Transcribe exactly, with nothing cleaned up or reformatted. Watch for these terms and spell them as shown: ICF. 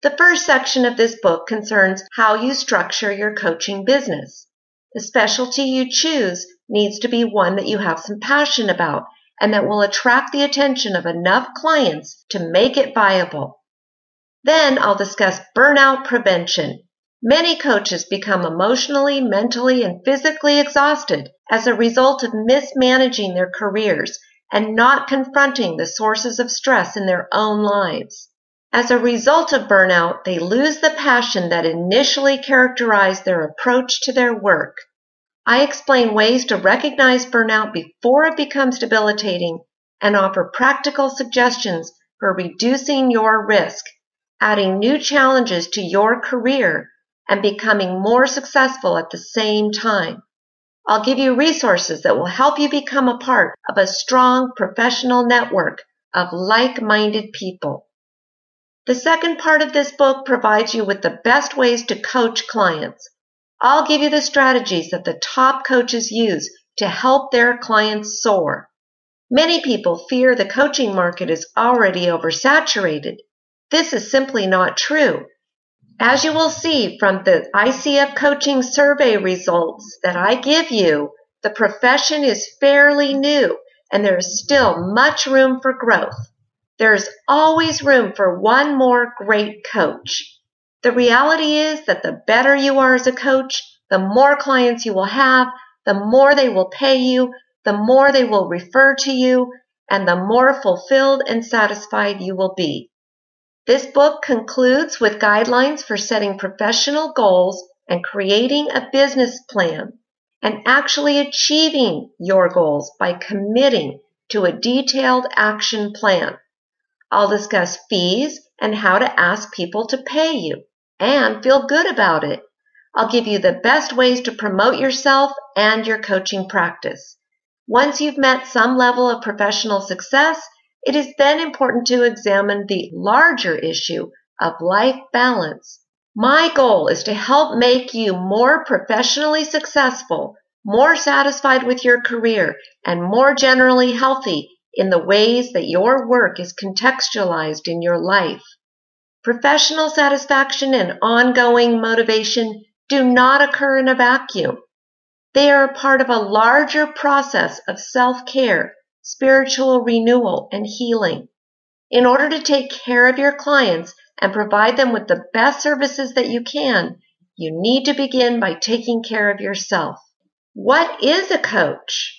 The first section of this book concerns how you structure your coaching business. The specialty you choose needs to be one that you have some passion about and that will attract the attention of enough clients to make it viable. Then I'll discuss burnout prevention. Many coaches become emotionally, mentally, and physically exhausted as a result of mismanaging their careers and not confronting the sources of stress in their own lives. As a result of burnout, they lose the passion that initially characterized their approach to their work. I explain ways to recognize burnout before it becomes debilitating and offer practical suggestions for reducing your risk, adding new challenges to your career, and becoming more successful at the same time. I'll give you resources that will help you become a part of a strong professional network of like-minded people. The second part of this book provides you with the best ways to coach clients. I'll give you the strategies that the top coaches use to help their clients soar. Many people fear the coaching market is already oversaturated. This is simply not true. As you will see from the I C F coaching survey results that I give you, the profession is fairly new and there is still much room for growth. There is always room for one more great coach. The reality is that the better you are as a coach, the more clients you will have, the more they will pay you, the more they will refer to you, and the more fulfilled and satisfied you will be. This book concludes with guidelines for setting professional goals and creating a business plan and actually achieving your goals by committing to a detailed action plan. I'll discuss fees and how to ask people to pay you and feel good about it. I'll give you the best ways to promote yourself and your coaching practice. Once you've met some level of professional success, it is then important to examine the larger issue of life balance. My goal is to help make you more professionally successful, more satisfied with your career, and more generally healthy in the ways that your work is contextualized in your life. Professional satisfaction and ongoing motivation do not occur in a vacuum. They are a part of a larger process of self-care, spiritual renewal, and healing. In order to take care of your clients and provide them with the best services that you can, you need to begin by taking care of yourself. What is a coach?